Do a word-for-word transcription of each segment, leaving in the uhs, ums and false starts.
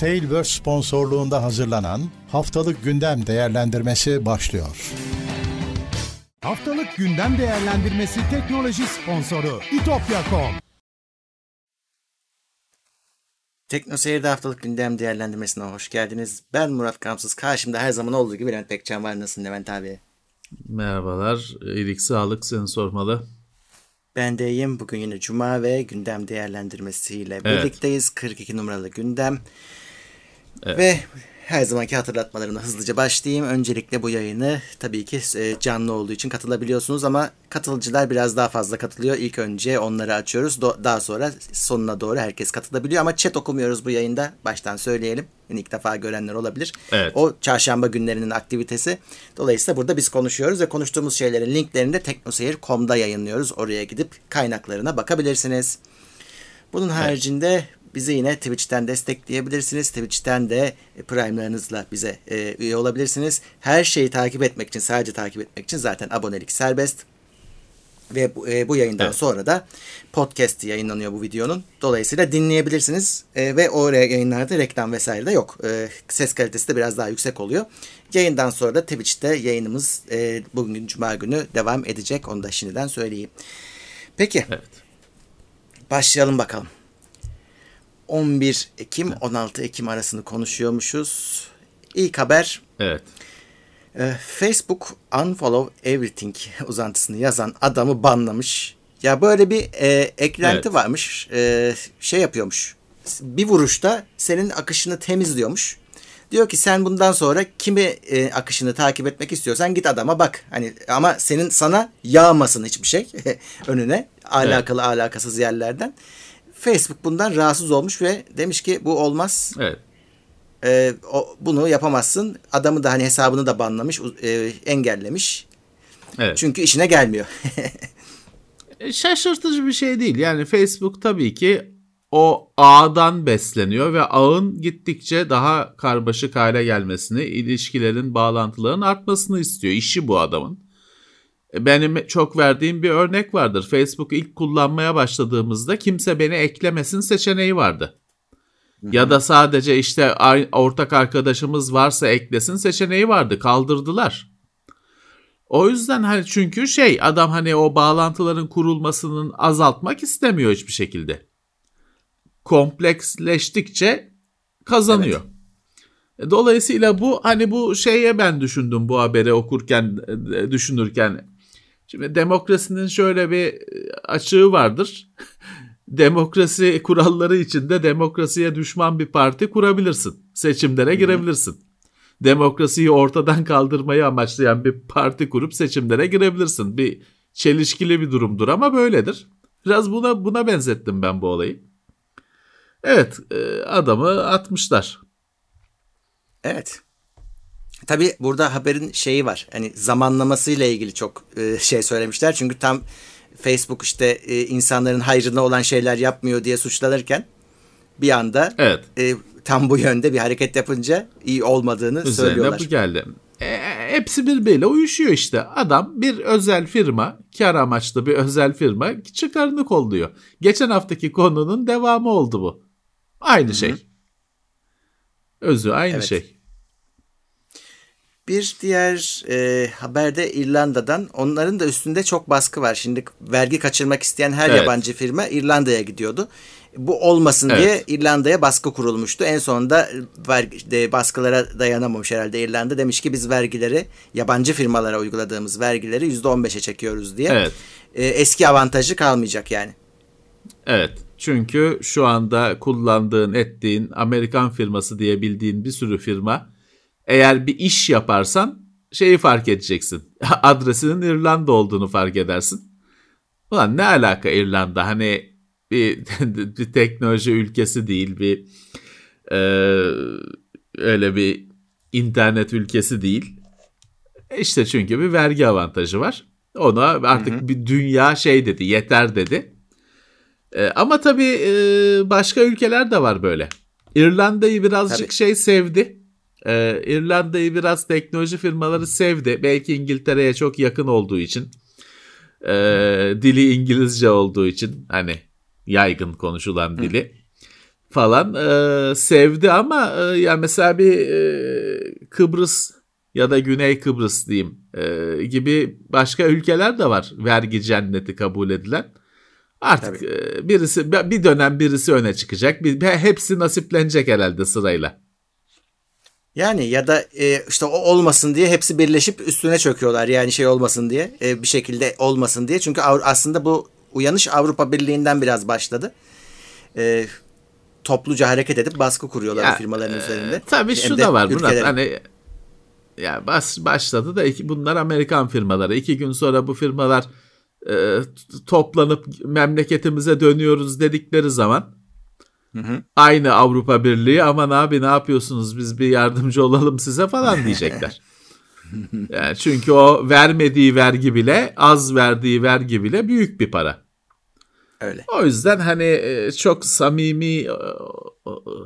Tailverse sponsorluğunda hazırlanan Haftalık Gündem Değerlendirmesi başlıyor. Haftalık Gündem Değerlendirmesi teknoloji sponsoru itopya nokta com. Tekno Seyir'de Haftalık Gündem Değerlendirmesi'ne hoş geldiniz. Ben Murat Kamsız. Karşımda her zaman olduğu gibi Levent Bekcan var. Nasılsın Levent abi? Merhabalar. İyilik, sağlık, seni sormalı. Ben de iyiyim. Bugün yine Cuma ve gündem değerlendirmesiyle evet. birlikteyiz. kırk iki numaralı gündem. Evet. Ve her zamanki hatırlatmalarımla hızlıca başlayayım. Öncelikle bu yayını tabii ki canlı olduğu için katılabiliyorsunuz ama katılıcılar biraz daha fazla katılıyor. İlk önce onları açıyoruz. Daha sonra sonuna doğru herkes katılabiliyor ama chat okumuyoruz bu yayında. Baştan söyleyelim. Yani ilk defa görenler olabilir. Evet. O çarşamba günlerinin aktivitesi. Dolayısıyla burada biz konuşuyoruz ve konuştuğumuz şeylerin linklerini de teknoseyir nokta com'da yayınlıyoruz. Oraya gidip kaynaklarına bakabilirsiniz. Bunun haricinde... Evet. Bizi yine Twitch'ten destekleyebilirsiniz. Twitch'ten de Prime'larınızla bize e, üye olabilirsiniz. Her şeyi takip etmek için, sadece takip etmek için zaten abonelik serbest. Ve bu, e, bu yayından evet. sonra da podcast yayınlanıyor bu videonun. Dolayısıyla dinleyebilirsiniz. E, ve oraya yayınlarda reklam vesaire de yok. E, ses kalitesi de biraz daha yüksek oluyor. Yayından sonra da Twitch'te yayınımız e, bugün Cuma günü devam edecek. Onu da şimdiden söyleyeyim. Peki. Evet. Başlayalım bakalım. on bir Ekim, on altı Ekim arasını konuşuyormuşuz. İlk haber. Evet. Facebook Unfollow Everything uzantısını yazan adamı banlamış. Ya böyle bir e, eklenti evet. varmış. E, şey yapıyormuş. Bir vuruşta senin akışını temizliyormuş. Diyor ki sen bundan sonra kimi e, akışını takip etmek istiyorsan git adama bak. Hani ama senin sana yağmasın hiçbir şey önüne. Alakalı evet. alakasız yerlerden. Facebook bundan rahatsız olmuş ve demiş ki bu olmaz. Evet. Ee, o, bunu yapamazsın. Adamı da hani hesabını da banlamış, e, engellemiş. Evet. Çünkü işine gelmiyor. Şaşırtıcı bir şey değil. Yani Facebook tabii ki o ağdan besleniyor ve ağın gittikçe daha karmaşık hale gelmesini, ilişkilerin, bağlantıların artmasını istiyor. İşi bu adamın. Benim çok verdiğim bir örnek vardır. Facebook ilk kullanmaya başladığımızda kimse beni eklemesin seçeneği vardı. Hı-hı. Ya da sadece işte ortak arkadaşımız varsa eklesin seçeneği vardı. Kaldırdılar. O yüzden hani çünkü şey adam hani o bağlantıların kurulmasının azaltmak istemiyor hiçbir şekilde. Kompleksleştikçe kazanıyor. Evet. Dolayısıyla bu hani bu şeye ben düşündüm bu haberi okurken düşünürken. Şimdi demokrasinin şöyle bir açığı vardır. Demokrasi kuralları içinde demokrasiye düşman bir parti kurabilirsin. Seçimlere girebilirsin. Demokrasiyi ortadan kaldırmayı amaçlayan bir parti kurup seçimlere girebilirsin. Bir çelişkili bir durumdur ama böyledir. Biraz buna buna benzettim ben bu olayı. Evet, adamı atmışlar. Evet. Tabii burada haberin şeyi var. Hani zamanlamasıyla ilgili çok e, şey söylemişler. Çünkü tam Facebook işte e, insanların hayrına olan şeyler yapmıyor diye suçlanırken bir anda evet. e, tam bu yönde bir hareket yapınca iyi olmadığını üzerine söylüyorlar. Üzerine bu geldi. E, hepsi birbiriyle uyuşuyor işte. Adam bir özel firma, kar amaçlı bir özel firma çıkarını kolluyor. Geçen haftaki konunun devamı oldu bu. Aynı Hı-hı. şey. Özü aynı evet. şey. Bir diğer e, haberde İrlanda'dan onların da üstünde çok baskı var. Şimdi vergi kaçırmak isteyen her evet. yabancı firma İrlanda'ya gidiyordu. Bu olmasın evet. diye İrlanda'ya baskı kurulmuştu. En sonunda vergi, de, baskılara dayanamamış herhalde İrlanda. Demiş ki biz vergileri yabancı firmalara uyguladığımız vergileri yüzde on beşe çekiyoruz diye. Evet. E, eski avantajı kalmayacak yani. Evet. Çünkü şu anda kullandığın, ettiğin, Amerikan firması diye bildiğin bir sürü firma eğer bir iş yaparsan şeyi fark edeceksin. Adresinin İrlanda olduğunu fark edersin. Ulan ne alaka İrlanda? Hani bir, bir teknoloji ülkesi değil, bir e, öyle bir internet ülkesi değil. İşte çünkü bir vergi avantajı var. Ona artık hı hı. bir dünya şey dedi, yeter dedi. Ee, ama tabii e, başka ülkeler de var böyle. İrlanda'yı birazcık tabii. şey sevdi. Ee, İrlanda'yı biraz teknoloji firmaları sevdi. Belki İngiltere'ye çok yakın olduğu için. Ee, dili İngilizce olduğu için. Hani yaygın konuşulan dili. falan e, sevdi ama e, yani mesela bir e, Kıbrıs ya da Güney Kıbrıs diyeyim e, gibi başka ülkeler de var vergi cenneti kabul edilen. Artık e, birisi bir dönem birisi öne çıkacak. Bir, hepsi nasiplenecek herhalde sırayla. Yani ya da e, işte o olmasın diye hepsi birleşip üstüne çöküyorlar. Yani şey olmasın diye e, bir şekilde olmasın diye. Çünkü Av- aslında bu uyanış Avrupa Birliği'nden biraz başladı. E, topluca hareket edip baskı kuruyorlar ya, firmaların e, üzerinde. Tabii şu da var ülkelerin... Murat. Hani ya baş, başladı da iki, bunlar Amerikan firmaları. İki gün sonra bu firmalar e, toplanıp memleketimize dönüyoruz dedikleri zaman hı hı. aynı Avrupa Birliği aman abi ne yapıyorsunuz biz bir yardımcı olalım size falan diyecekler. Yani çünkü o vermediği vergi bile az verdiği vergi bile büyük bir para. Öyle. O yüzden hani çok samimi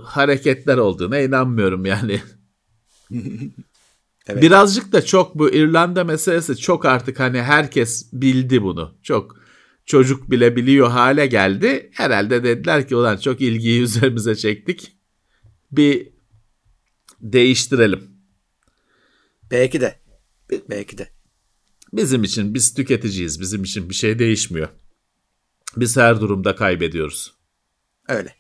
hareketler olduğuna inanmıyorum yani. Evet. Birazcık da çok bu İrlanda meselesi çok artık hani herkes bildi bunu. Çok çocuk bile biliyor hale geldi. Herhalde dediler ki ulan çok ilgiyi üzerimize çektik. Bir değiştirelim. Belki de. Belki de. Bizim için biz tüketiciyiz. Bizim için bir şey değişmiyor. Biz her durumda kaybediyoruz. Öyle.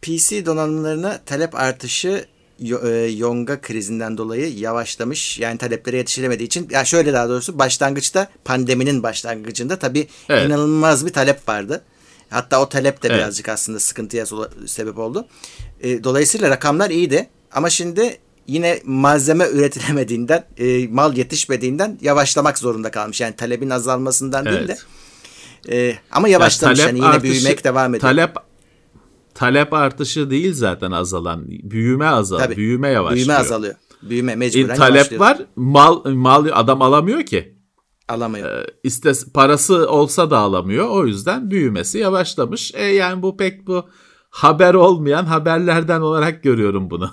P C donanımlarına talep artışı yonga krizinden dolayı yavaşlamış. Yani taleplere yetişilemediği için. Ya şöyle daha doğrusu başlangıçta pandeminin başlangıcında tabii evet. inanılmaz bir talep vardı. Hatta o talep de evet. birazcık aslında sıkıntıya sebep oldu. Dolayısıyla rakamlar iyiydi. Ama şimdi yine malzeme üretilemediğinden, mal yetişmediğinden yavaşlamak zorunda kalmış. Yani talebin azalmasından evet. değil de. Ee, ama yavaşlamış ya, yani yine artışı, büyümek devam ediyor. Talep talep artışı değil zaten azalan. Büyüme azalıyor. Tabii, büyüme yavaşlıyor. Büyüme azalıyor. Büyüme mecburen e, talep yavaşlıyor. Talep var. Mal mal adam alamıyor ki. Alamıyor. Ee, istes parası olsa da alamıyor. O yüzden büyümesi yavaşlamış. E, yani bu pek bu haber olmayan haberlerden olarak görüyorum bunu.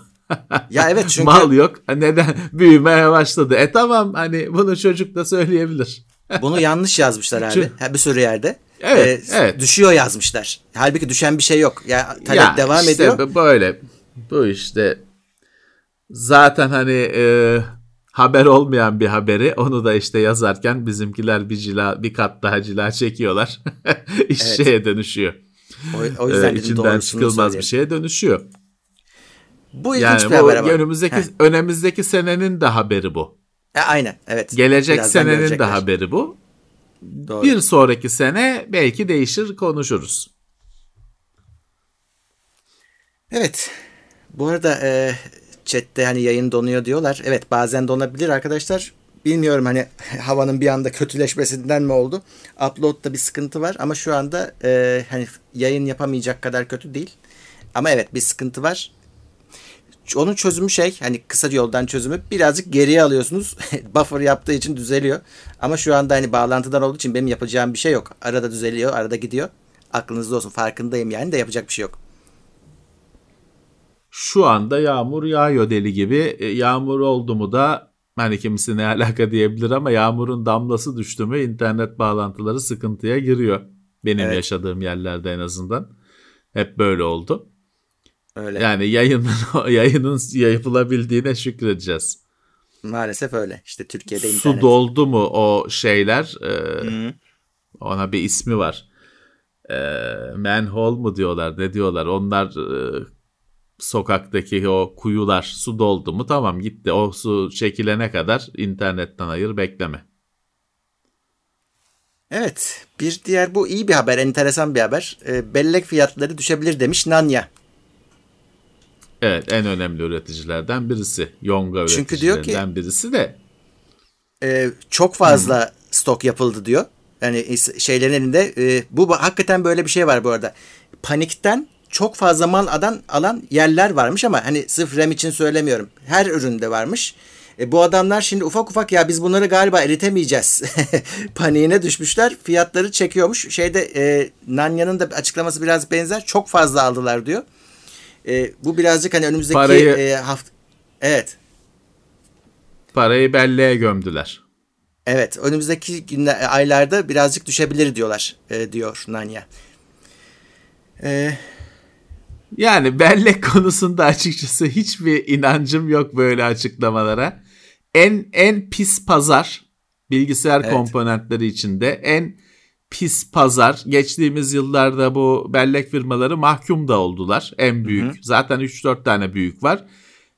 Ya evet çünkü mal yok. Neden büyüme yavaşladı? E tamam hani bunu çocuk da söyleyebilir. Bunu yanlış yazmışlar abi. Bir sürü yerde. Evet, ee, evet. Düşüyor yazmışlar. Halbuki düşen bir şey yok. Ya talep ya, devam işte ediyor. İşte böyle. Bu işte zaten hani e, haber olmayan bir haberi onu da işte yazarken bizimkiler bir cila bir kat daha cila çekiyorlar. İş evet. şeye dönüşüyor. O, o yüzden ee, içinden çıkılmaz bir şeye dönüşüyor. Bu ilginç yani bir haber ama. Önümüzdeki, önümüzdeki senenin de haberi bu. E, aynen evet. Gelecek birazdan senenin görecekler. De haberi bu. Doğru. Bir sonraki sene belki değişir konuşuruz. Evet. Bu arada e, chatte hani yayın donuyor diyorlar. Evet bazen donabilir arkadaşlar. Bilmiyorum hani havanın bir anda kötüleşmesinden mi oldu? Upload'da bir sıkıntı var ama şu anda e, hani yayın yapamayacak kadar kötü değil. Ama evet bir sıkıntı var. Onun çözümü şey hani kısa yoldan çözümü birazcık geriye alıyorsunuz. Buffer yaptığı için düzeliyor. Ama şu anda hani bağlantıdan olduğu için benim yapacağım bir şey yok. Arada düzeliyor, arada gidiyor. Aklınızda olsun farkındayım yani de yapacak bir şey yok. Şu anda yağmur yağıyor deli gibi. Yağmur oldu mu da hani kimisi ne alaka diyebilir ama yağmurun damlası düştü mü internet bağlantıları sıkıntıya giriyor. Benim evet. yaşadığım yerlerde en azından. Hep böyle oldu. Öyle. Yani yayının, yayının yapılabildiğine şükredeceğiz. Maalesef öyle. İşte Türkiye'de internet. Su doldu mu o şeyler? E, ona bir ismi var. E, manhole mu diyorlar? Ne diyorlar? Onlar e, sokaktaki o kuyular su doldu mu? Tamam gitti. O su çekilene kadar internetten ayır bekleme. Evet. Bir diğer bu iyi bir haber. Enteresan bir haber. E, bellek fiyatları düşebilir demiş Nanya. Evet en önemli üreticilerden birisi. Yonga üreticilerinden ki, birisi de. E, çok fazla hmm. stok yapıldı diyor. Yani şeylerin elinde. E, bu hakikaten böyle bir şey var bu arada. Panikten çok fazla mal adan, alan yerler varmış ama hani sırf RAM için söylemiyorum. Her üründe varmış. E, bu adamlar şimdi ufak ufak ya biz bunları galiba eritemeyeceğiz. Paniğine düşmüşler. Fiyatları çekiyormuş. Şeyde e, Nanya'nın da açıklaması biraz benzer. Çok fazla aldılar diyor. E, bu birazcık hani önümüzdeki parayı, e, hafta... Evet. Parayı belleğe gömdüler. Evet. Önümüzdeki günler, aylarda birazcık düşebilir diyorlar. E, diyor Nanya. E, Yani bellek konusunda açıkçası hiçbir inancım yok böyle açıklamalara. En en pis pazar bilgisayar evet. komponentleri içinde en pis pazar. Geçtiğimiz yıllarda bu bellek firmaları mahkum da oldular en büyük. Hı hı. Zaten üç dört tane büyük var.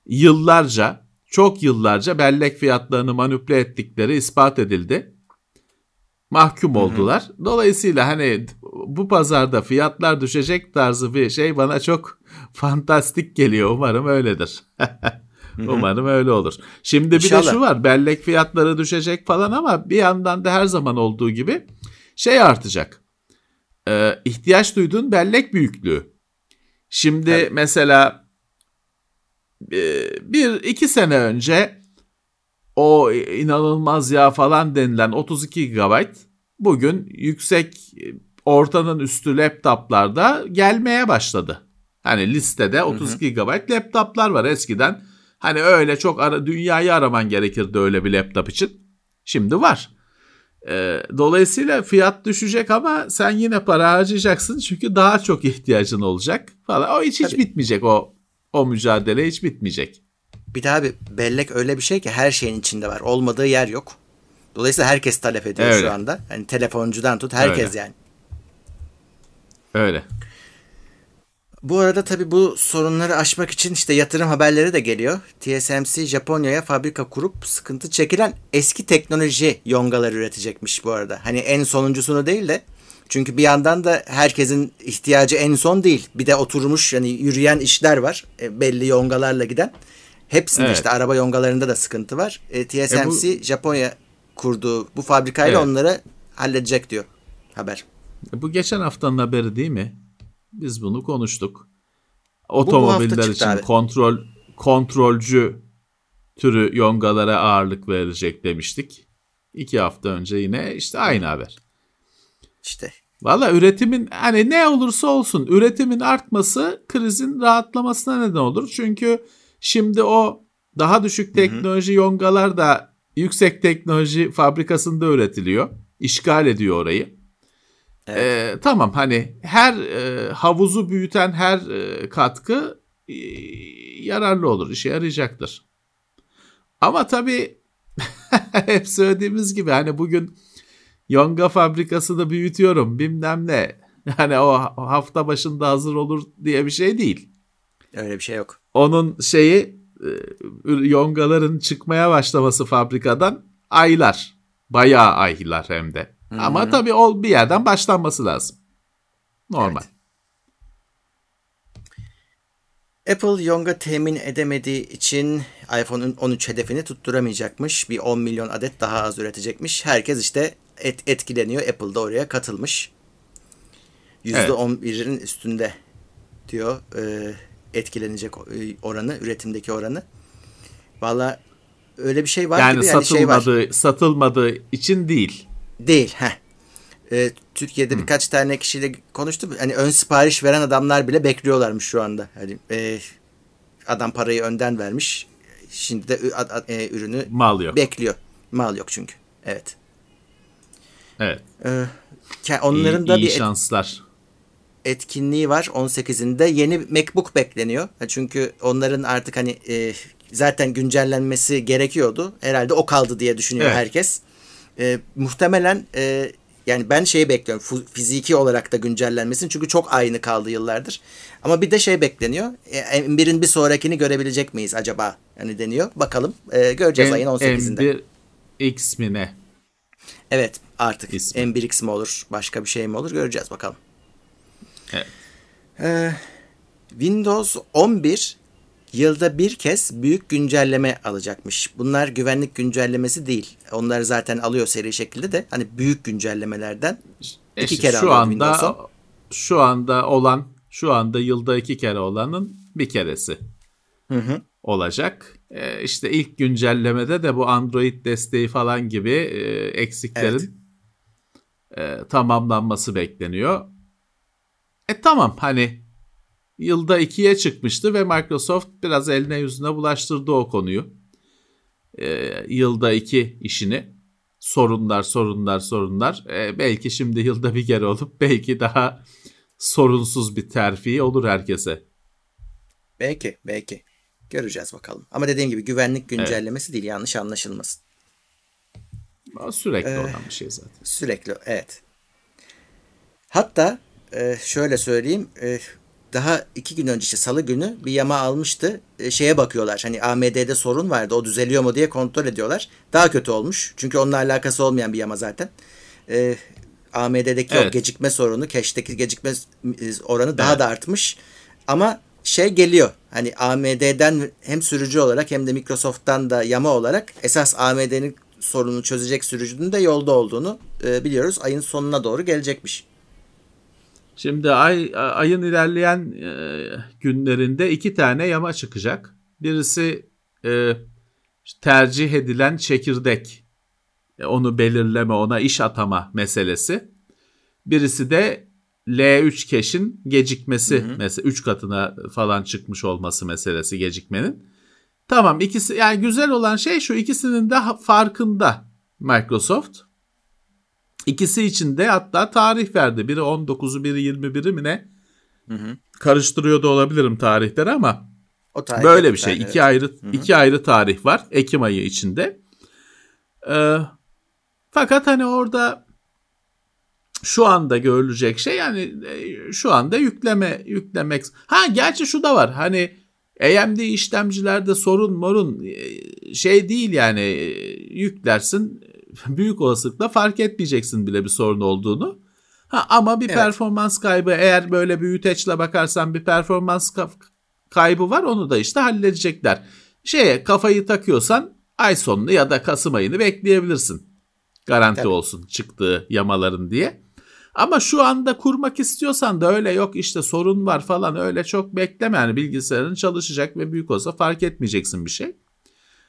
Yıllarca, çok yıllarca bellek fiyatlarını manipüle ettikleri ispat edildi. Mahkum oldular. Hı hı. Dolayısıyla hani bu pazarda fiyatlar düşecek tarzı bir şey bana çok fantastik geliyor. Umarım öyledir. Umarım öyle olur. Şimdi bir İnşallah. de şu var, bellek fiyatları düşecek falan ama bir yandan da her zaman olduğu gibi şey artacak. Ee, ihtiyaç duyduğun bellek büyüklüğü. Şimdi evet. mesela bir iki sene önce o inanılmaz ya falan denilen otuz iki gigabayt bugün yüksek ortanın üstü laptoplarda gelmeye başladı. Hani listede otuz iki gigabayt laptoplar var. Eskiden hani öyle çok ara, dünyayı araman gerekirdi öyle bir laptop için. Şimdi var. E, dolayısıyla fiyat düşecek ama sen yine para harcayacaksın çünkü daha çok ihtiyacın olacak falan. O hiç hiç Tabii. bitmeyecek o o mücadele hiç bitmeyecek. Bir daha bir bellek öyle bir şey ki her şeyin içinde var. Olmadığı yer yok. Dolayısıyla herkes talep ediyor öyle. Şu anda. Hani telefoncudan tut herkes öyle. Yani. Öyle. Bu arada tabii bu sorunları aşmak için işte yatırım haberleri de geliyor. T S M C Japonya'ya fabrika kurup sıkıntı çekilen eski teknoloji yongaları üretecekmiş bu arada. Hani en sonuncusunu değil de. Çünkü bir yandan da herkesin ihtiyacı en son değil. Bir de oturmuş yani yürüyen işler var. E, belli yongalarla giden. Hepsinde evet. işte araba yongalarında da sıkıntı var. E, T S M C e bu... Japonya kurduğu bu fabrikayla evet. onları halledecek diyor haber. E, bu geçen haftanın haberi değil mi? Biz bunu konuştuk. Otomobiller bu, bu için abi. kontrol kontrolcü türü yongalara ağırlık verilecek demiştik. İki hafta önce yine işte aynı haber. İşte. Valla üretimin hani ne olursa olsun üretimin artması krizin rahatlamasına neden olur. Çünkü şimdi o daha düşük teknoloji Hı-hı. yongalar da yüksek teknoloji fabrikasında üretiliyor. İşgal ediyor orayı. Evet. Ee, tamam hani her e, havuzu büyüten her e, katkı e, yararlı olur, işe yarayacaktır. Ama tabii hep söylediğimiz gibi hani bugün yonga fabrikası da büyütüyorum bilmem ne. Hani o hafta başında hazır olur diye bir şey değil. Öyle bir şey yok. Onun şeyi yongaların çıkmaya başlaması fabrikadan aylar. Bayağı aylar hem de. Hı-hı. Ama tabii o bir yerden başlanması lazım. Normal. Evet. Apple yonga temin edemediği için iPhone on üç hedefini tutturamayacakmış. Bir on milyon adet daha az üretecekmiş. Herkes işte Et, etkileniyor. Apple da oraya katılmış. yüzde on birin evet. üstünde diyor e, etkilenecek oranı, üretimdeki oranı. Valla öyle bir şey var yani gibi. Yani satılmadığı, şey satılmadığı için değil. Değil. Heh. E, Türkiye'de Hı. birkaç tane kişiyle konuştum. Hani ön sipariş veren adamlar bile bekliyorlarmış şu anda. Hani, e, adam parayı önden vermiş. Şimdi de e, ürünü Mal yok. bekliyor. Mal yok çünkü. Evet. Evet. Ee, onların iyi, da iyi bir şanslar. Etkinliği var on sekizinde yeni MacBook bekleniyor. Çünkü onların artık hani e, zaten güncellenmesi gerekiyordu. Herhalde o kaldı diye düşünüyor evet. herkes. E, muhtemelen e, yani ben şeyi bekliyorum. Fiziki olarak da güncellenmesini. Çünkü çok aynı kaldı yıllardır. Ama bir de şey bekleniyor. E, M birin bir sonrakini görebilecek miyiz acaba? Yani deniyor. Bakalım. E, göreceğiz M, ayın on sekizinde. M bir X mi ne? Evet artık İsmi. M bir X mi olur başka bir şey mi olur göreceğiz bakalım. Evet. Ee, Windows on bir yılda bir kez büyük güncelleme alacakmış. Bunlar güvenlik güncellemesi değil. Onlar zaten alıyor seri şekilde de hani büyük güncellemelerden e iki kere alıyor Windows on. Şu anda olan şu anda yılda iki kere olanın bir keresi hı hı. olacak. İşte ilk güncellemede de bu Android desteği falan gibi eksiklerin evet. tamamlanması bekleniyor. E tamam hani yılda ikiye çıkmıştı ve Microsoft biraz eline yüzüne bulaştırdı o konuyu. E, yılda iki işini sorunlar sorunlar sorunlar. E, belki şimdi yılda bir kere olup belki daha sorunsuz bir terfi olur herkese. Belki, belki. Göreceğiz bakalım. Ama dediğim gibi güvenlik güncellemesi, evet, değil. Yanlış anlaşılmasın. Sürekli ee, olan bir şey zaten. Sürekli, evet. Hatta e, şöyle söyleyeyim. E, daha iki gün önce, işte salı günü bir yama almıştı. E, şeye bakıyorlar. Hani A M D'de sorun vardı. O düzeliyor mu diye kontrol ediyorlar. Daha kötü olmuş. Çünkü onunla alakası olmayan bir yama zaten. E, A M D'deki, evet, o gecikme sorunu, cache'deki gecikme oranı, evet, daha da artmış. Ama şey geliyor. Hani A M D'den hem sürücü olarak hem de Microsoft'tan da yama olarak esas A M D'nin sorunu çözecek sürücünün de yolda olduğunu e, biliyoruz. Ayın sonuna doğru gelecekmiş. Şimdi ay ayın ilerleyen e, günlerinde iki tane yama çıkacak. Birisi e, tercih edilen çekirdek. E, onu belirleme, ona iş atama meselesi. Birisi de L üç cache'in gecikmesi, hı hı, mesela üç katına falan çıkmış olması meselesi gecikmenin. Tamam, ikisi, yani güzel olan şey şu, ikisinin de farkında Microsoft. İkisi için de hatta tarih verdi. Biri on dokuzu, biri yirmi biri mi ne? Hı hı. Karıştırıyor da olabilirim tarihleri ama tarih böyle bir şey. Tarih, iki, evet, ayrı, hı hı, iki ayrı tarih var Ekim ayı içinde. Ee, fakat hani orada şu anda görülecek şey, yani şu anda yükleme yüklemek. Ha gerçi şu da var. Hani A M D işlemcilerde sorun morun şey değil, yani yüklersin büyük olasılıkla fark etmeyeceksin bile bir sorun olduğunu. Ha ama bir, evet, performans kaybı, eğer böyle büyüteçle bakarsan bir performans kaybı var, onu da işte halledecekler. Şeye kafayı takıyorsan ay sonunu ya da Kasım ayını bekleyebilirsin. Garanti, tabii, olsun çıktığı yamaların diye. Ama şu anda kurmak istiyorsan da öyle yok işte sorun var falan öyle çok bekleme. Yani bilgisayarın çalışacak ve büyük olsa fark etmeyeceksin bir şey.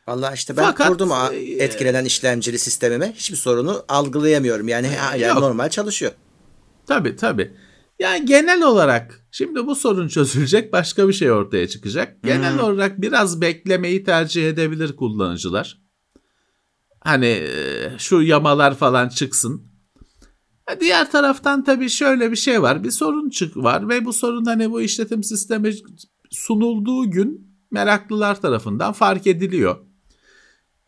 Vallahi işte ben Fakat, kurdum a- etkilenen işlemcili sistemime. Hiçbir sorunu algılayamıyorum. Yani, yani normal çalışıyor. Tabii tabii. Yani genel olarak şimdi bu sorun çözülecek, başka bir şey ortaya çıkacak. Genel hmm. olarak biraz beklemeyi tercih edebilir kullanıcılar. Hani şu yamalar falan çıksın. Diğer taraftan tabii şöyle bir şey var. Bir sorun çık var ve bu sorun hani bu işletim sistemi sunulduğu gün meraklılar tarafından fark ediliyor.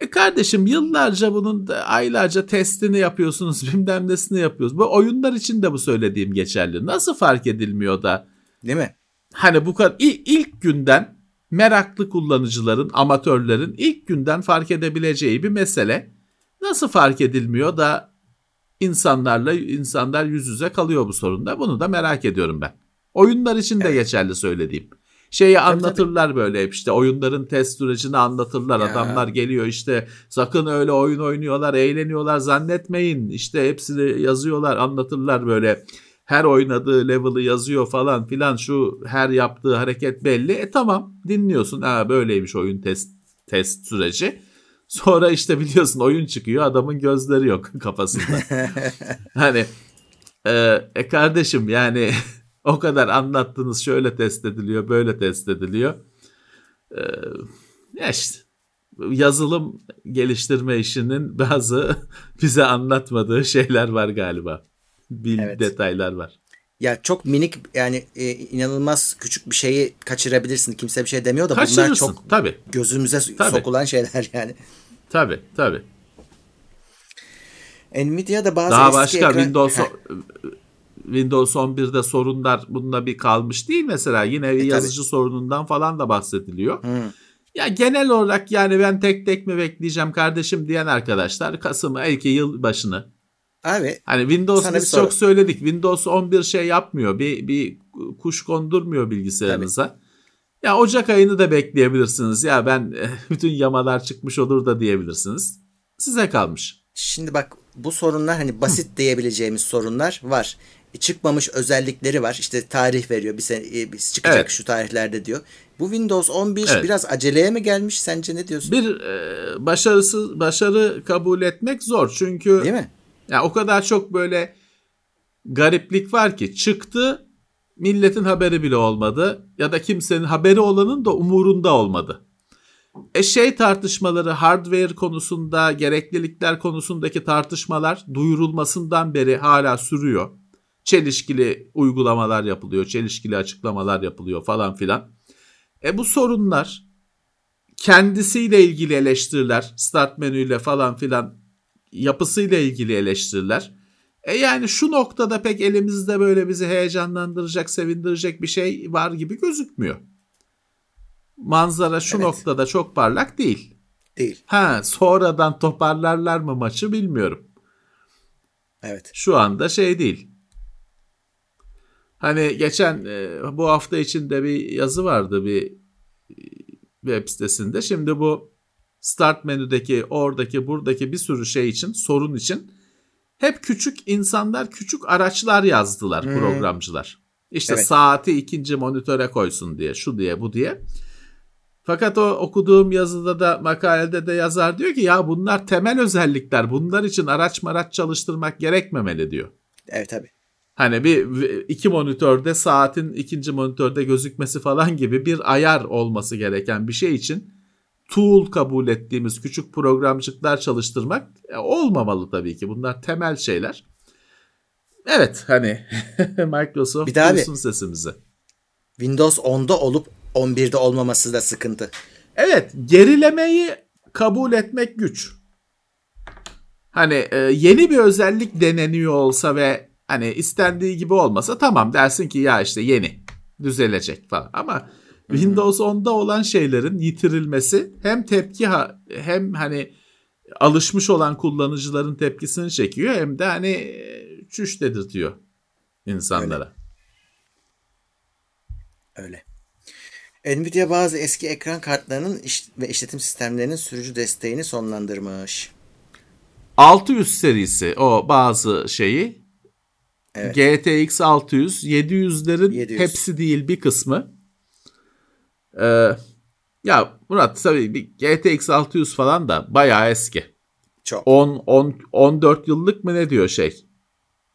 E kardeşim yıllarca bunun da, aylarca testini yapıyorsunuz, bilmem nesini yapıyorsunuz. Bu oyunlar için de bu söylediğim geçerli. Nasıl fark edilmiyor da? Değil mi? Hani bu kadar ilk, ilk günden meraklı kullanıcıların, amatörlerin ilk günden fark edebileceği bir mesele. Nasıl fark edilmiyor da İnsanlarla insanlar yüz yüze kalıyor bu sorunda. Bunu da merak ediyorum ben. Oyunlar için de, evet, geçerli söylediğim. Şeyi tabii anlatırlar, tabii, böyle hep işte oyunların test sürecini anlatırlar. Ya. Adamlar geliyor işte sakın öyle oyun oynuyorlar, eğleniyorlar zannetmeyin. İşte hepsini yazıyorlar, anlatırlar böyle. Her oynadığı level'ı yazıyor falan filan, şu her yaptığı hareket belli. E tamam, dinliyorsun. Ha böyleymiş oyun test test süreci. Sonra işte biliyorsun oyun çıkıyor, adamın gözleri yok kafasında. Hani e, e kardeşim yani o kadar anlattınız, şöyle test ediliyor, böyle test ediliyor. E, işte yazılım geliştirme işinin bazı bize anlatmadığı şeyler var galiba. Bil, evet, detaylar var. Ya çok minik yani e, inanılmaz küçük bir şeyi kaçırabilirsin. Kimse bir şey demiyor da bunlar çok, tabii, gözümüze, tabii, sokulan şeyler yani. Tabii, tabii. Nvidia'da bazı daha eski başka ekran... Windows Windows on birde sorunlar bununla bir kalmış değil mesela. Yine e, yazıcı tabii. sorunundan falan da bahsediliyor. Hmm. Ya genel olarak yani ben tek tek mi bekleyeceğim kardeşim diyen arkadaşlar Kasım, belki yılbaşını. Abi, hani Windows'u biz çok söyledik. Windows on bir şey yapmıyor. Bir bir kuş kondurmuyor bilgisayarınıza. Tabii. Ya Ocak ayını da bekleyebilirsiniz. Ya ben bütün yamalar çıkmış olur da diyebilirsiniz. Size kalmış. Şimdi bak bu sorunlar hani basit diyebileceğimiz sorunlar var. Çıkmamış özellikleri var. İşte tarih veriyor. Bir sene çıkacak, evet, şu tarihlerde diyor. Bu Windows on bir, evet, biraz aceleye mi gelmiş? Sence ne diyorsun? Bir e, başarısız başarı kabul etmek zor. Çünkü değil mi? Yani o kadar çok böyle gariplik var ki çıktı, milletin haberi bile olmadı ya da kimsenin haberi olanın da umurunda olmadı. E şey tartışmaları, hardware konusunda, gereklilikler konusundaki tartışmalar duyurulmasından beri hala sürüyor. Çelişkili uygulamalar yapılıyor, çelişkili açıklamalar yapılıyor falan filan. E bu sorunlar kendisiyle ilgili eleştiriler, start menüyle falan filan yapısıyla ilgili eleştiriler. E yani şu noktada pek elimizde böyle bizi heyecanlandıracak, sevindirecek bir şey var gibi gözükmüyor. Manzara şu evet. noktada çok parlak değil. Değil. Ha, sonradan toparlarlar mı maçı bilmiyorum. Evet. Şu anda şey değil. Hani geçen bu hafta içinde bir yazı vardı bir web sitesinde. Şimdi bu start menüdeki, oradaki, buradaki bir sürü şey için, sorun için hep küçük insanlar, küçük araçlar yazdılar hmm. programcılar. İşte evet. saati ikinci monitöre koysun diye, şu diye, bu diye. Fakat o okuduğum yazıda da, makalede de yazar diyor ki ya bunlar temel özellikler. Bunlar için araç maraç çalıştırmak gerekmemeli diyor. Evet tabii. Hani bir iki monitörde saatin ikinci monitörde gözükmesi falan gibi bir ayar olması gereken bir şey için tool kabul ettiğimiz küçük programcıklar çalıştırmak olmamalı tabii ki. Bunlar temel şeyler. Evet hani Microsoft duysun sesimizi. Windows onda olup on birde olmaması da sıkıntı. Evet, gerilemeyi kabul etmek güç. Hani yeni bir özellik deneniyor olsa ve hani istendiği gibi olmasa tamam dersin ki ya işte yeni düzelecek falan. Ama Windows onda olan şeylerin yitirilmesi hem tepki hem hani alışmış olan kullanıcıların tepkisini çekiyor hem de hani çüş dedirtiyor insanlara. Öyle. Öyle. Nvidia bazı eski ekran kartlarının iş- ve işletim sistemlerinin sürücü desteğini sonlandırmış. altı yüz serisi o bazı şeyi. Evet. G T X altı yüz, yedi yüzlerin yedi yüz. Hepsi değil bir kısmı. Ee, ya Murat tabii bir G T X altı yüz falan da bayağı eski. Çok. on, on, on dört yıllık mı ne diyor şey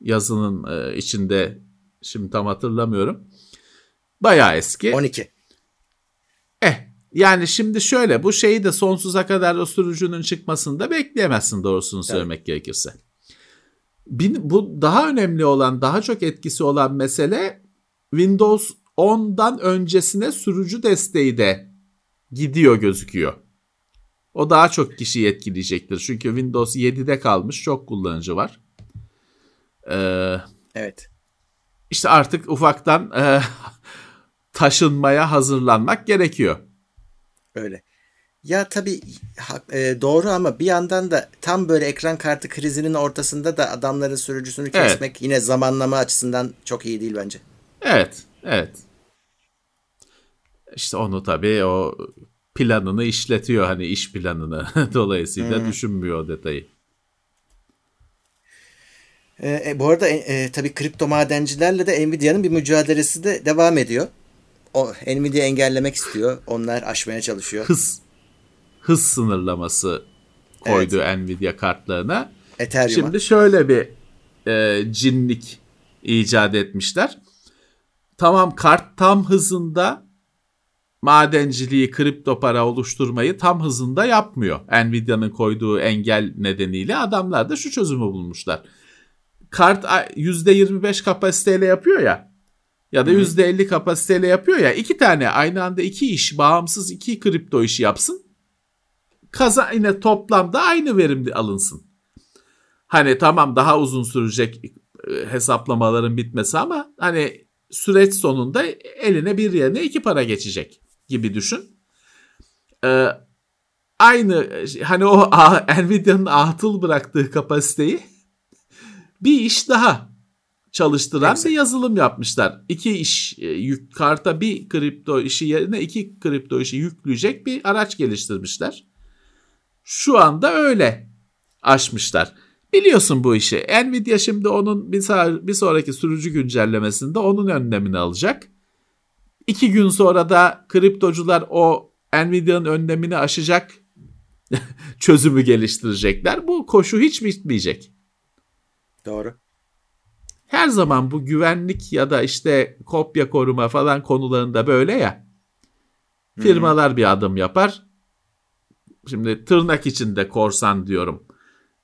yazının e, içinde şimdi tam hatırlamıyorum. Bayağı eski. on iki. Eh yani şimdi şöyle bu şeyi de sonsuza kadar o sürücünün çıkmasını da bekleyemezsin doğrusunu evet. söylemek gerekirse. Bu daha önemli olan, daha çok etkisi olan mesele Windows ondan öncesine sürücü desteği de gidiyor gözüküyor. O daha çok kişiyi etkileyecektir. Çünkü Windows yedide kalmış çok kullanıcı var. Ee, evet. İşte artık ufaktan e, taşınmaya hazırlanmak gerekiyor. Öyle. Ya tabii e, doğru ama bir yandan da tam böyle ekran kartı krizinin ortasında da adamların sürücüsünü kesmek evet. yine zamanlama açısından çok iyi değil bence. Evet, evet. İşte onu tabii o planını işletiyor hani iş planını. Dolayısıyla hmm. düşünmüyor o detayı. E, e, bu arada e, tabii kripto madencilerle de Nvidia'nın bir mücadelesi de devam ediyor. O Nvidia engellemek istiyor. Onlar aşmaya çalışıyor. Hız. Hız sınırlaması koydu evet. Nvidia kartlarına. Ethereum'a. Şimdi şöyle bir e, cinlik icat etmişler. Tamam kart tam hızında madenciliği, kripto para oluşturmayı tam hızında yapmıyor. Nvidia'nın koyduğu engel nedeniyle adamlar da şu çözümü bulmuşlar. Kart yüzde yirmi beş kapasiteyle yapıyor ya. Ya da yüzde elli kapasiteyle yapıyor ya. İki tane aynı anda iki iş, bağımsız iki kripto işi yapsın. Kaza yine toplamda aynı verimli alınsın. Hani tamam daha uzun sürecek hesaplamaların bitmesi ama hani süreç sonunda eline bir yerine iki para geçecek gibi düşün. Ee, aynı hani o Nvidia'nın atıl bıraktığı kapasiteyi bir iş daha çalıştıran evet. bir yazılım yapmışlar. İki iş yük karta bir kripto işi yerine iki kripto işi yükleyecek bir araç geliştirmişler. Şu anda öyle aşmışlar. Biliyorsun bu işi. Nvidia şimdi onun bir sonraki sürücü güncellemesinde onun önlemini alacak. İki gün sonra da kriptocular o Nvidia'nın önlemini aşacak çözümü geliştirecekler. Bu koşu hiç bitmeyecek. Doğru. Her zaman bu güvenlik ya da işte kopya koruma falan konularında böyle ya. Firmalar hmm. bir adım yapar. Şimdi tırnak içinde korsan diyorum.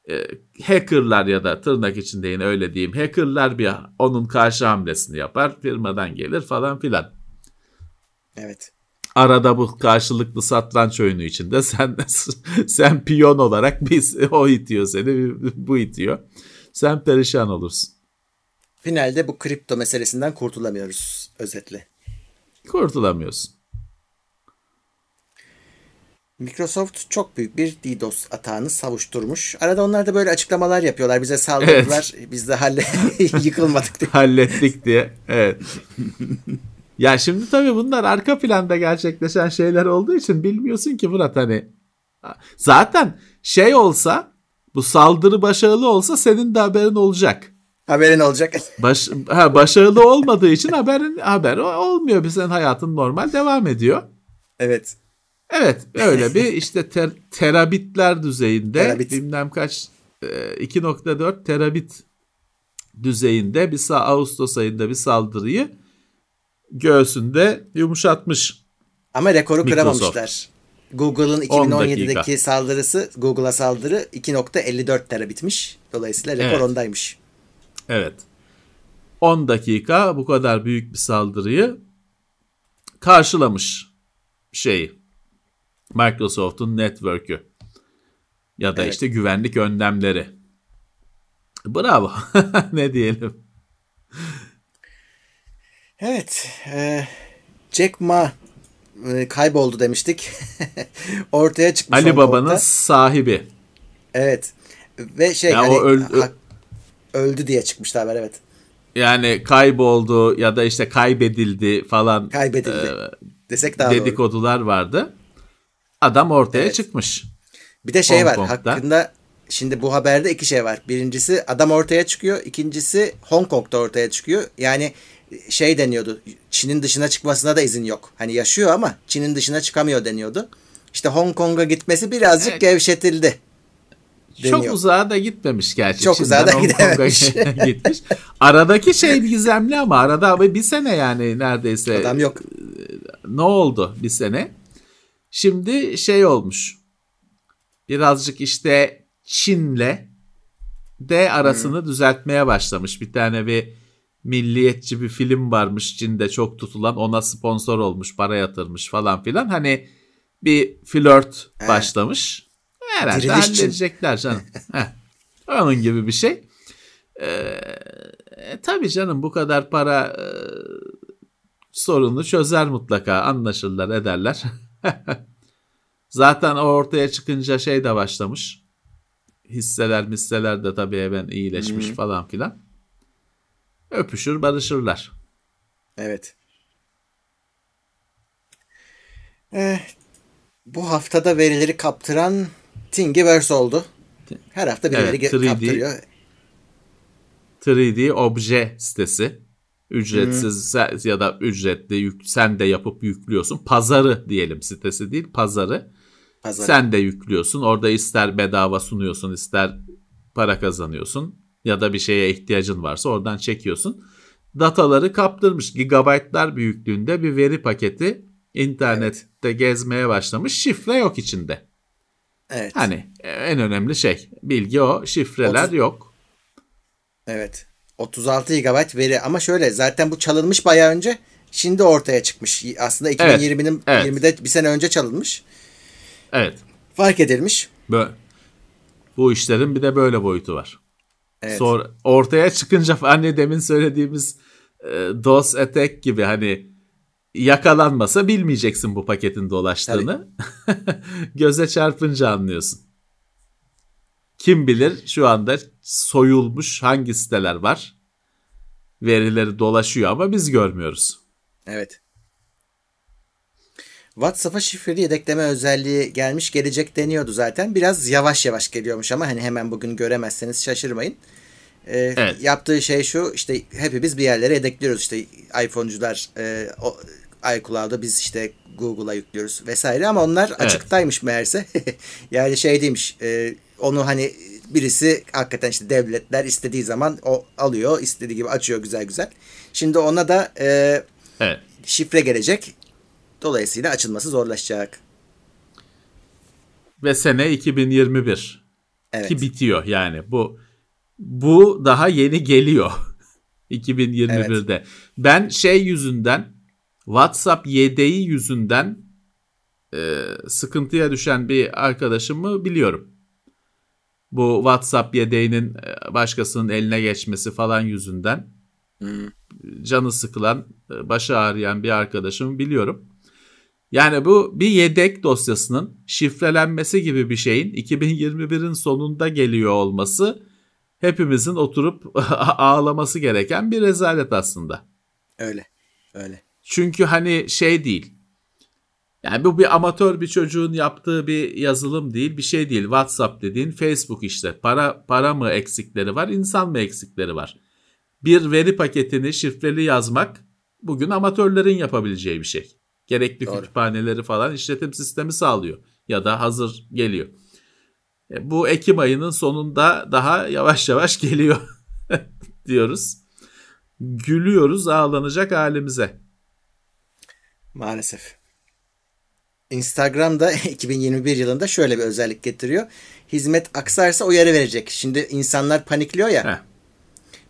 E, hackerlar ya da tırnak içinde yine öyle diyeyim. Hackerlar bir onun karşı hamlesini yapar. Firmadan gelir falan filan. Evet. Arada bu karşılıklı satranç oyunu içinde sen sen piyon olarak biz o itiyor seni, bu itiyor. Sen perişan olursun. Finalde bu kripto meselesinden kurtulamıyoruz özetle. Kurtulamıyorsun. Microsoft çok büyük bir DDoS atağını savuşturmuş. Arada onlar da böyle açıklamalar yapıyorlar. Bize saldırdılar. Evet. Biz de halle yıkılmadık diye. Hallettik diye. Evet. Ya şimdi tabii bunlar arka planda gerçekleşen şeyler olduğu için bilmiyorsun ki Murat, hani. Zaten şey olsa, bu saldırı başarılı olsa senin de haberin olacak. Haberin olacak. Baş, ha, başarılı olmadığı için haberin haber olmuyor. Senin hayatın normal devam ediyor. Evet. Evet, öyle bir işte ter, terabitler düzeyinde terabit. bilmem kaç iki nokta dört terabit düzeyinde bir Ağustos ayında bir saldırıyı göğsünde yumuşatmış. Ama rekoru Microsoft kıramamışlar. Google'ın iki bin on yedideki saldırısı, Google'a saldırı iki nokta elli dört terabitmiş. Dolayısıyla rekor evet. ondaymış. Evet. on dakika bu kadar büyük bir saldırıyı karşılamış şeyi. Microsoft'un network'ü ya da evet. işte güvenlik önlemleri. Bravo. Ne diyelim? Evet. E, Jack Ma e, kayboldu demiştik. Ortaya çıkmış. Ali Baba'nın orta. sahibi. Evet. Ve şey yani hani, öldü, ha, öldü diye çıkmıştı haber, evet. Yani kayboldu ya da işte kaybedildi falan. Kaybedildi. E, Desek daha dedikodular doğru. vardı. Adam ortaya evet. çıkmış. Bir de şey Hong var Kong'da. Hakkında şimdi bu haberde iki şey var. Birincisi adam ortaya çıkıyor. İkincisi Hong Kong'da ortaya çıkıyor. Yani şey deniyordu. Çin'in dışına çıkmasına da izin yok. Hani yaşıyor ama Çin'in dışına çıkamıyor deniyordu. İşte Hong Kong'a gitmesi birazcık evet. gevşetildi. Deniyor. Çok uzağa da gitmemiş gerçi. Çok uzağa da gidememiş. Gitmiş. Aradaki şey gizemli ama arada abi bir sene yani neredeyse. Adam yok. Ne oldu bir sene? Şimdi şey olmuş, birazcık işte Çin'le de arasını hmm. düzeltmeye başlamış. Bir tane bir milliyetçi bir film varmış Çin'de çok tutulan, ona sponsor olmuş, para yatırmış falan filan. Hani bir flört He. başlamış. Herhalde Diriliş halledecekler canım. Onun gibi bir şey. Ee, tabii canım bu kadar para e, sorunu çözer mutlaka, anlaşırlar ederler. Zaten o ortaya çıkınca şey de başlamış. Hisseler misseler de tabii hemen iyileşmiş Hı-hı. falan filan. Öpüşür barışırlar. Evet. Ee, bu haftada verileri kaptıran Thingiverse oldu. Her hafta birileri evet, kaptırıyor. üç D obje sitesi. Ücretsiz hmm. ya da ücretli yük, sen de yapıp yüklüyorsun. Pazarı diyelim, sitesi değil pazarı. Pazarı. Sen de yüklüyorsun. Orada ister bedava sunuyorsun, ister para kazanıyorsun. Ya da bir şeye ihtiyacın varsa oradan çekiyorsun. Dataları kaptırmış. Gigabaytlar büyüklüğünde bir veri paketi internette evet. gezmeye başlamış. Şifre yok içinde. Evet. Hani en önemli şey. Bilgi o. Şifreler otuz yok. Evet. otuz altı gigabayt veri ama şöyle zaten bu çalınmış bayağı önce, şimdi ortaya çıkmış. Aslında iki bin yirminin evet, evet. yirmide bir sene önce çalınmış. Evet. Fark edilmiş. Böyle. Bu işlerin bir de böyle boyutu var. Evet. Sonra ortaya çıkınca hani demin söylediğimiz e, DOS attack gibi hani yakalanmasa bilmeyeceksin bu paketin dolaştığını. Göze çarpınca anlıyorsun. Kim bilir şu anda soyulmuş hangi siteler var. Verileri dolaşıyor ama biz görmüyoruz. Evet. WhatsApp'a şifreli yedekleme özelliği gelmiş gelecek deniyordu zaten. Biraz yavaş yavaş geliyormuş ama hani hemen bugün göremezseniz şaşırmayın. Ee, evet. Yaptığı şey şu, işte hepimiz bir yerlere yedekliyoruz. İşte iPhone'cular e, o, iCloud'a, biz işte Google'a yüklüyoruz vesaire ama onlar evet. açıktaymış meğerse. Yani şey değilmiş... E, onu hani birisi hakikaten işte devletler istediği zaman o alıyor, istediği gibi açıyor güzel güzel. Şimdi ona da e, evet. şifre gelecek. Dolayısıyla açılması zorlaşacak. Ve sene iki bin yirmi bir evet. ki bitiyor yani. Bu bu daha yeni geliyor. iki bin yirmi birde. Evet. Ben şey yüzünden WhatsApp Y D'yi yüzünden e, sıkıntıya düşen bir arkadaşımı biliyorum. Bu WhatsApp yedeğinin başkasının eline geçmesi falan yüzünden canı sıkılan, başı ağrıyan bir arkadaşımı biliyorum. Yani bu bir yedek dosyasının şifrelenmesi gibi bir şeyin iki bin yirmi birin sonunda geliyor olması hepimizin oturup ağlaması gereken bir rezalet aslında. Öyle, öyle. Çünkü hani şey değil. Yani bu bir amatör bir çocuğun yaptığı bir yazılım değil, bir şey değil. WhatsApp dediğin Facebook işte. Para para mı eksikleri var, insan mı eksikleri var? Bir veri paketini şifreli yazmak bugün amatörlerin yapabileceği bir şey. Gerekli Doğru. kütüphaneleri falan işletim sistemi sağlıyor ya da hazır geliyor. Bu Ekim ayının sonunda daha yavaş yavaş geliyor diyoruz. Gülüyoruz ağlanacak halimize. Maalesef. Instagram da iki bin yirmi bir yılında şöyle bir özellik getiriyor. Hizmet aksarsa uyarı verecek. Şimdi insanlar panikliyor ya. Heh.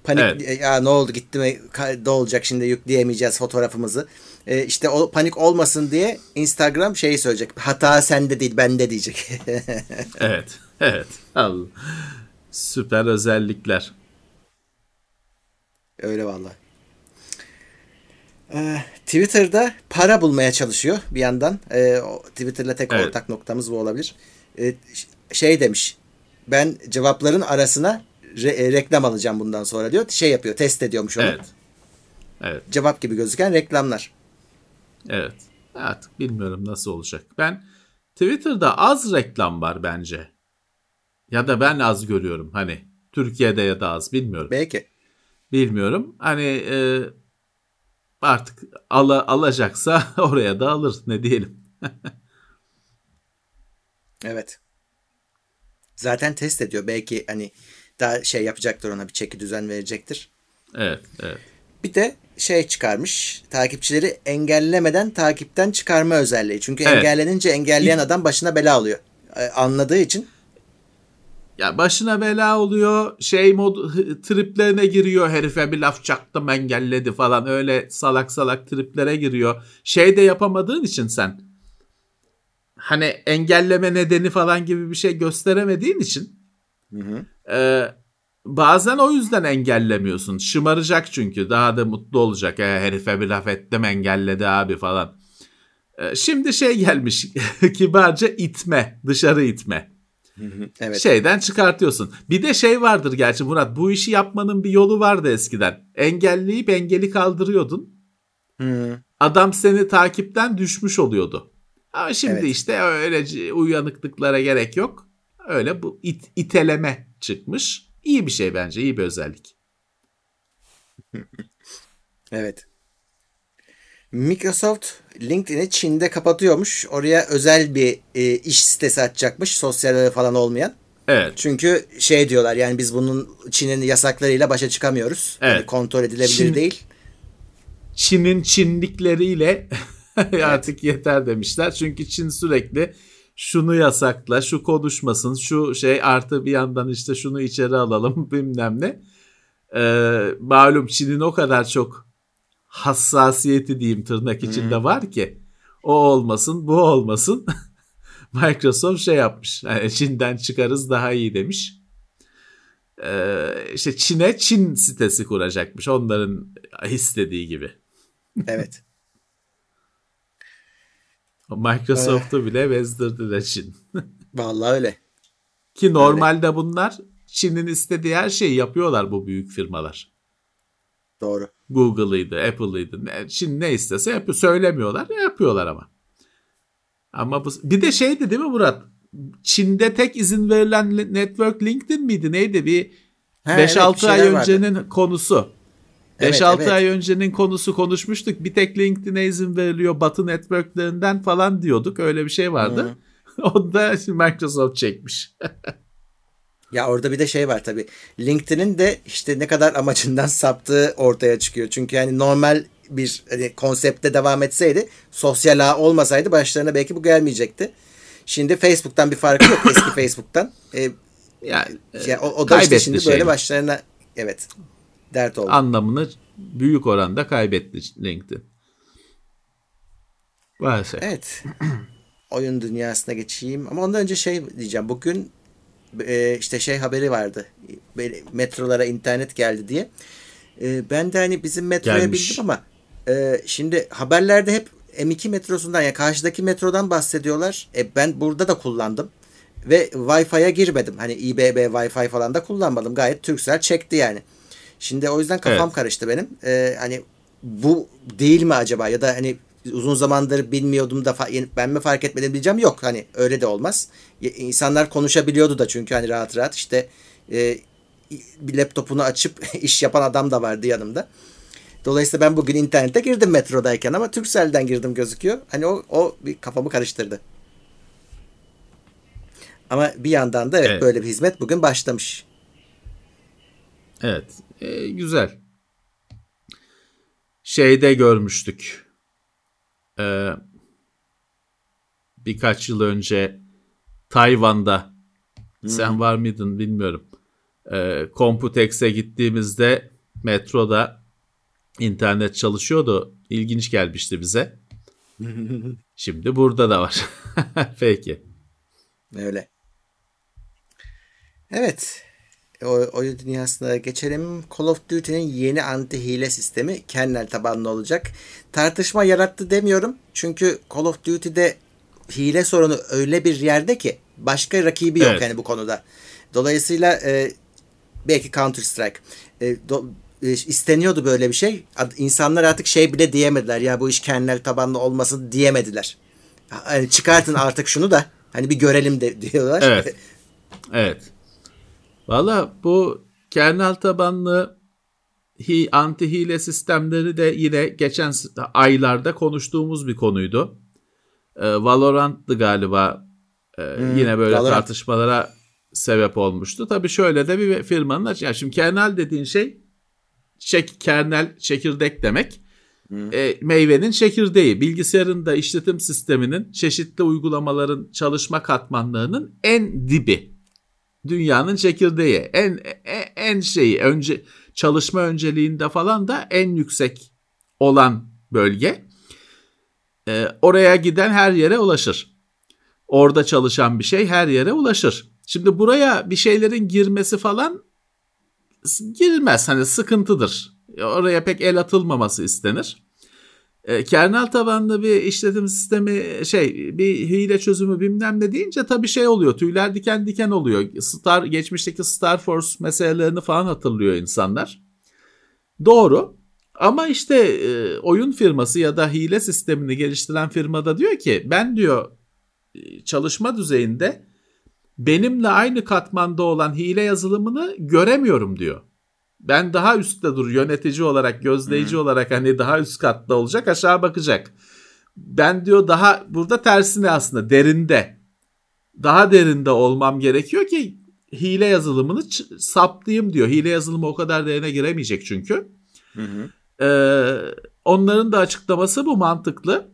Panik evet. Ya ne oldu gitti mi? Ne olacak şimdi yükleyemeyeceğiz fotoğrafımızı. Ee, işte o panik olmasın diye Instagram şeyi söyleyecek. Hata sende değil, bende diyecek. Evet. Evet. Allah. Süper özellikler. Öyle vallahi. Twitter'da para bulmaya çalışıyor bir yandan. E, Twitter'la tek evet. ortak noktamız bu olabilir. E, şey demiş, ben cevapların arasına re- reklam alacağım bundan sonra diyor. Şey yapıyor, test ediyormuş onu. Evet. Evet. Cevap gibi gözüken reklamlar. Evet. Artık bilmiyorum nasıl olacak. Ben Twitter'da az reklam var bence. Ya da ben az görüyorum. Hani Türkiye'de ya da az bilmiyorum. Belki. Bilmiyorum. Hani... E, Artık ala, alacaksa oraya da alır. Ne diyelim. Evet. Zaten test ediyor. Belki hani daha şey yapacaktır ona bir çeki düzen verecektir. Evet, evet. Bir de şey çıkarmış. Takipçileri engellemeden takipten çıkarma özelliği. Çünkü evet. engellenince engelleyen adam başına bela oluyor. Anladığı için. Ya başına bela oluyor, şey mod triplerine giriyor, herife bir laf çaktım engelledi falan, öyle salak salak triplere giriyor. Şey de yapamadığın için sen hani engelleme nedeni falan gibi bir şey gösteremediğin için hı hı. E, bazen o yüzden engellemiyorsun. Şımaracak çünkü daha da mutlu olacak. E, herife bir laf ettim engelledi abi falan. E, şimdi şey gelmiş kibarca itme, dışarı itme. Evet. Şeyden çıkartıyorsun. Bir de şey vardır gerçi Murat, bu işi yapmanın bir yolu vardı eskiden. Engelleyip engeli kaldırıyordun. Hı. Adam seni takipten düşmüş oluyordu. Ama şimdi evet. işte öyle uyanıklıklara gerek yok. Öyle bu it, iteleme çıkmış. İyi bir şey bence, iyi bir özellik. Evet. Microsoft LinkedIn'i Çin'de kapatıyormuş. Oraya özel bir e, iş sitesi açacakmış. Sosyal falan olmayan. Evet. Çünkü şey diyorlar yani biz bunun Çin'in yasaklarıyla başa çıkamıyoruz. Evet. Yani kontrol edilebilir Çin, değil. Çin'in Çinlikleriyle evet. artık yeter demişler. Çünkü Çin sürekli şunu yasakla, şu konuşmasın, şu şey artı bir yandan işte şunu içeri alalım bilmem ne. Ee, malum Çin'in o kadar çok hassasiyeti diyeyim tırnak içinde hmm. var ki o olmasın bu olmasın Microsoft şey yapmış yani Çin'den çıkarız daha iyi demiş. Ee, işte Çin'e Çin sitesi kuracakmış onların istediği gibi. Evet. Microsoft'u bile bezdirdiler Çin. Vallahi öyle. Ki normalde öyle. Bunlar Çin'in istediği her şeyi yapıyorlar bu büyük firmalar. Doğru. Google'ıydı, Apple'ıydı. Çin ne istese yapıyor. Söylemiyorlar, yapıyorlar ama. Ama bu, bir de şeydi değil mi Murat? Çin'de tek izin verilen network LinkedIn miydi? Neydi? Bir beş altı evet, ay öncenin vardı. Konusu. Evet, beş altı evet. ay öncenin konusu konuşmuştuk. Bir tek LinkedIn'e izin veriliyor. Batı networklerinden falan diyorduk. Öyle bir şey vardı. Onu da Microsoft çekmiş. Ya orada bir de şey var tabii. LinkedIn'in de işte ne kadar amacından saptığı ortaya çıkıyor. Çünkü yani normal bir hani konsepte devam etseydi, sosyal ağ olmasaydı başlarına belki bu gelmeyecekti. Şimdi Facebook'tan bir farkı yok. Eski Facebook'tan. Ee, yani, yani o, o da işte şimdi şey böyle mi? Başlarına evet dert oldu. Anlamını büyük oranda kaybetti LinkedIn. Maalesef. Evet. Oyun dünyasına geçeyim. Ama ondan önce şey diyeceğim. Bugün e, işte şey haberi vardı. Metrolara internet geldi diye. E, ben de hani bizim metroya Gelmiş. Bildim ama e, şimdi haberlerde hep M iki metrosundan, yani karşıdaki metrodan bahsediyorlar. E, ben burada da kullandım. Ve Wi-Fi'ye girmedim. Hani İBB Wi-Fi falan da kullanmadım. Gayet Turkcell çekti yani. Şimdi o yüzden kafam evet. karıştı benim. E, hani bu değil mi acaba? Ya da hani uzun zamandır bilmiyordum da ben mi fark etmedim diyeceğim. Yok, hani öyle de olmaz. İnsanlar konuşabiliyordu da çünkü hani rahat rahat işte e, bir laptopunu açıp iş yapan adam da vardı yanımda. Dolayısıyla ben bugün internete girdim metrodayken ama Turkcell'den girdim gözüküyor. Hani o, o bir kafamı karıştırdı. Ama bir yandan da evet, evet. böyle bir hizmet bugün başlamış. Evet. E, güzel. Şeyde görmüştük. Ee, birkaç yıl önce Tayvan'da hmm. sen var mıydın bilmiyorum. Ee, Computex'e gittiğimizde metroda internet çalışıyordu. İlginç gelmişti bize. Şimdi burada da var. Peki. Öyle. Evet. Oyun dünyasına geçelim. Call of Duty'nin yeni anti hile sistemi kernel tabanlı olacak. Tartışma yarattı demiyorum. Çünkü Call of Duty'de hile sorunu öyle bir yerde ki başka rakibi yok evet. yani bu konuda. Dolayısıyla e, belki Counter Strike e, do, e, isteniyordu böyle bir şey. İnsanlar artık şey bile diyemediler. Ya bu iş kernel tabanlı olmasın diyemediler. Yani çıkartın artık şunu da hani bir görelim de diyorlar. Evet. Evet. Valla bu kernel tabanlı hi, anti hile sistemleri de yine geçen aylarda konuştuğumuz bir konuydu. Ee, Valorant'tı galiba ee, hmm, yine böyle Valorant. tartışmalara sebep olmuştu. Tabii şöyle de bir firmanın, yani şimdi kernel dediğin şey çek, kernel çekirdek demek. Hmm. E, meyvenin çekirdeği, bilgisayarın da işletim sisteminin, çeşitli uygulamaların çalışma katmanlarının en dibi. Dünyanın çekirdeği, en en şeyi, önce çalışma önceliğinde falan da en yüksek olan bölge. Ee, oraya giden her yere ulaşır. Orada çalışan bir şey her yere ulaşır. Şimdi buraya bir şeylerin girmesi falan girmez. Hani sıkıntıdır. Oraya pek el atılmaması istenir. E, kernel tabanlı bir işletim sistemi şey bir hile çözümü bilmem ne deyince tabii şey oluyor, tüyler diken diken oluyor. Star geçmişteki Star Force meselelerini falan hatırlıyor insanlar. Doğru, ama işte e, oyun firması ya da hile sistemini geliştiren firmada diyor ki ben diyor çalışma düzeyinde benimle aynı katmanda olan hile yazılımını göremiyorum diyor. Ben daha üstte dur, yönetici olarak, gözleyici hmm. olarak hani daha üst katta olacak, aşağı bakacak. Ben diyor daha burada tersine aslında derinde, daha derinde olmam gerekiyor ki hile yazılımını ç- saptayım diyor. Hile yazılımı o kadar derine giremeyecek çünkü. Hmm. Ee, onların da açıklaması bu, mantıklı.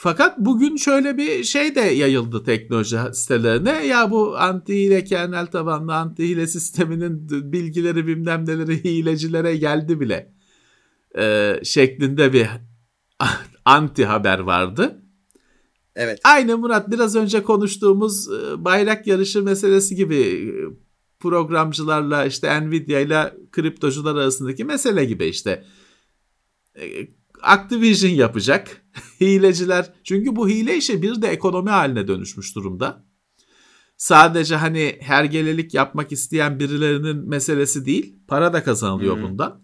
Fakat bugün şöyle bir şey de yayıldı teknoloji sitelerine. Ya bu anti hile kernel tabanlı anti hile sisteminin bilgileri bilmem neleri hilecilere geldi bile ee, şeklinde bir anti haber vardı. Evet. Aynı Murat biraz önce konuştuğumuz bayrak yarışı meselesi gibi, programcılarla işte Nvidia ile kriptocular arasındaki mesele gibi işte. Activision yapacak. Hileciler. Çünkü bu hile işi bir de ekonomi haline dönüşmüş durumda. Sadece hani hergelelik yapmak isteyen birilerinin meselesi değil. Para da kazanılıyor hmm. bundan.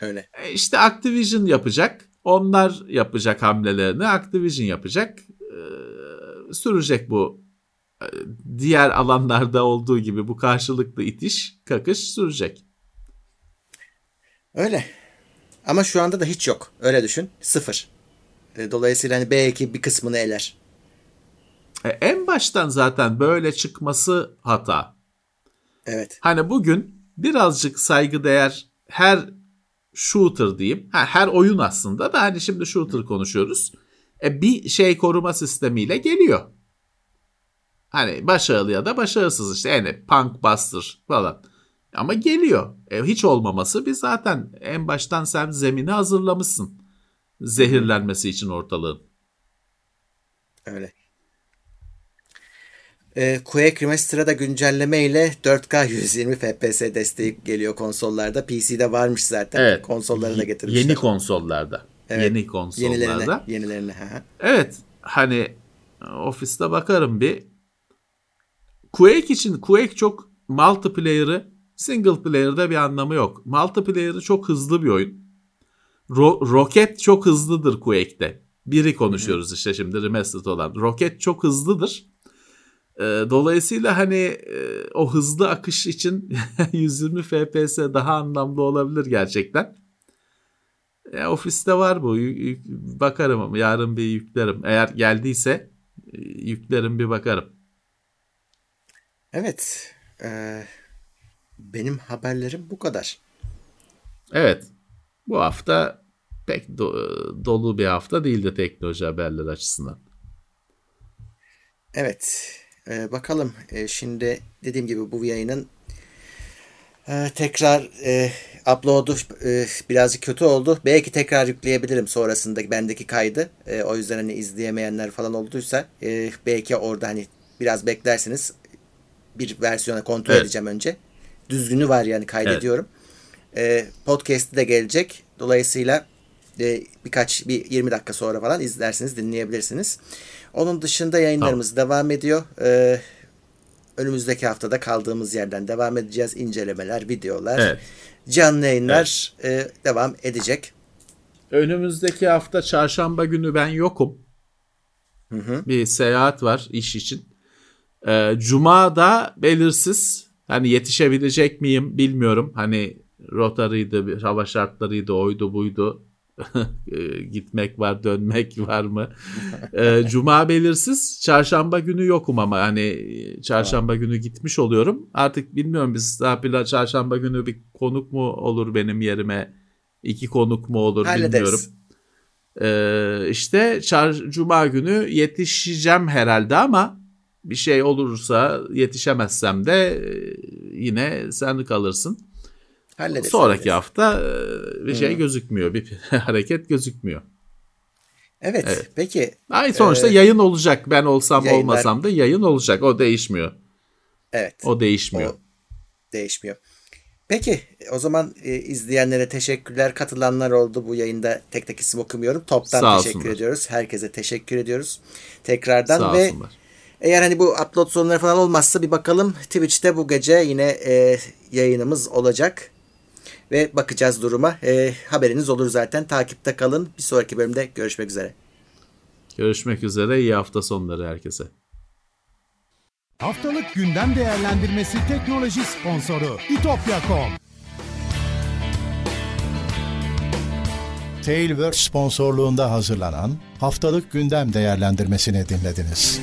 Öyle. E işte Activision yapacak. Onlar yapacak hamlelerini. Activision yapacak. Ee, sürecek bu. Diğer alanlarda olduğu gibi bu karşılıklı itiş, kakış sürecek. Öyle. Ama şu anda da hiç yok. Öyle düşün. Sıfır. Dolayısıyla hani belki bir kısmını eler. En baştan zaten böyle çıkması hata. Evet. Hani bugün birazcık saygıdeğer her shooter diyeyim. Her oyun aslında da hani şimdi shooter konuşuyoruz. Bir şey koruma sistemiyle geliyor. Hani başarılı ya da başarısız işte. Yani Punk Buster falan. Ama geliyor. E, hiç olmaması bir zaten en baştan sen zemini hazırlamışsın. Zehirlenmesi için ortalığın. Öyle. E, Quake Remaster'a da güncelleme ile dört K yüz yirmi F P S desteği geliyor konsollarda. P C'de varmış zaten. Evet. Konsollara da getirmişler. Yeni konsollarda. Evet. Yeni konsollarda. Yenilerine. Yenilerine. Ha. Evet. Hani ofiste bakarım bir. Quake için Quake çok multiplayer'ı, single player'da bir anlamı yok. Multiplayer'ı çok hızlı bir oyun. Ro- Rocket çok hızlıdır Quake'de. Biri konuşuyoruz işte şimdi remastered olan. Rocket çok hızlıdır. Dolayısıyla hani o hızlı akış için yüz yirmi F P S daha anlamlı olabilir gerçekten. E, ofiste var bu. Bakarım. Yarın bir yüklerim. Eğer geldiyse yüklerim bir bakarım. Evet. E, benim haberlerim bu kadar. Evet. Bu hafta pek do- dolu bir hafta değildi teknoloji haberleri açısından. Evet. Ee, bakalım. Ee, şimdi dediğim gibi bu yayının e, tekrar e, upload'u e, birazcık kötü oldu. Belki tekrar yükleyebilirim sonrasındaki bendeki kaydı. E, o yüzden hani izleyemeyenler falan olduysa e, belki orada hani biraz beklersiniz. Bir versiyona kontrol evet. edeceğim önce. Düzgünü var yani kaydediyorum. Evet. E, podcast'i de gelecek. Dolayısıyla e, birkaç bir yirmi dakika sonra falan izlersiniz, dinleyebilirsiniz. Onun dışında yayınlarımız tamam. devam ediyor. Ee, önümüzdeki haftada kaldığımız yerden devam edeceğiz. İncelemeler, videolar, evet. canlı yayınlar evet. e, devam edecek. Önümüzdeki hafta çarşamba günü ben yokum. Hı hı. Bir seyahat var iş için. Ee, Cuma da belirsiz. Hani yetişebilecek miyim bilmiyorum. Hani rotarıydı, hava şartlarıydı, oydu buydu. Gitmek var, dönmek var mı? Cuma belirsiz, çarşamba günü yokum ama hani çarşamba tamam. günü gitmiş oluyorum. Artık bilmiyorum biz daha çarşamba günü bir konuk mu olur benim yerime? İki konuk mu olur hallederiz. Bilmiyorum. Ee, işte çar- Cuma günü yetişeceğim herhalde ama bir şey olursa yetişemezsem de yine sen kalırsın. Hallederiz, sonraki hallederiz. Hafta bir şey hmm. gözükmüyor. Bir hareket gözükmüyor. Evet, evet. Peki. Ay sonuçta e, yayın olacak. Ben olsam yayınlar... olmasam da yayın olacak. O değişmiyor. Evet. O değişmiyor. O değişmiyor. Peki o zaman e, izleyenlere teşekkürler. Katılanlar oldu bu yayında. Tek tek isim okumuyorum. Toptan sağ teşekkür olsunlar. Ediyoruz. Herkese teşekkür ediyoruz. Tekrardan sağ ve olsunlar. Eğer hani bu upload sorunları falan olmazsa bir bakalım. Twitch'te bu gece yine e, yayınımız olacak. Ve bakacağız duruma. E, haberiniz olur zaten. Takipte kalın. Bir sonraki bölümde görüşmek üzere. Görüşmek üzere. İyi hafta sonları herkese. Haftalık gündem değerlendirmesi teknoloji sponsoru itopya nokta com. Tailverse sponsorluğunda hazırlanan haftalık gündem değerlendirmesini dinlediniz.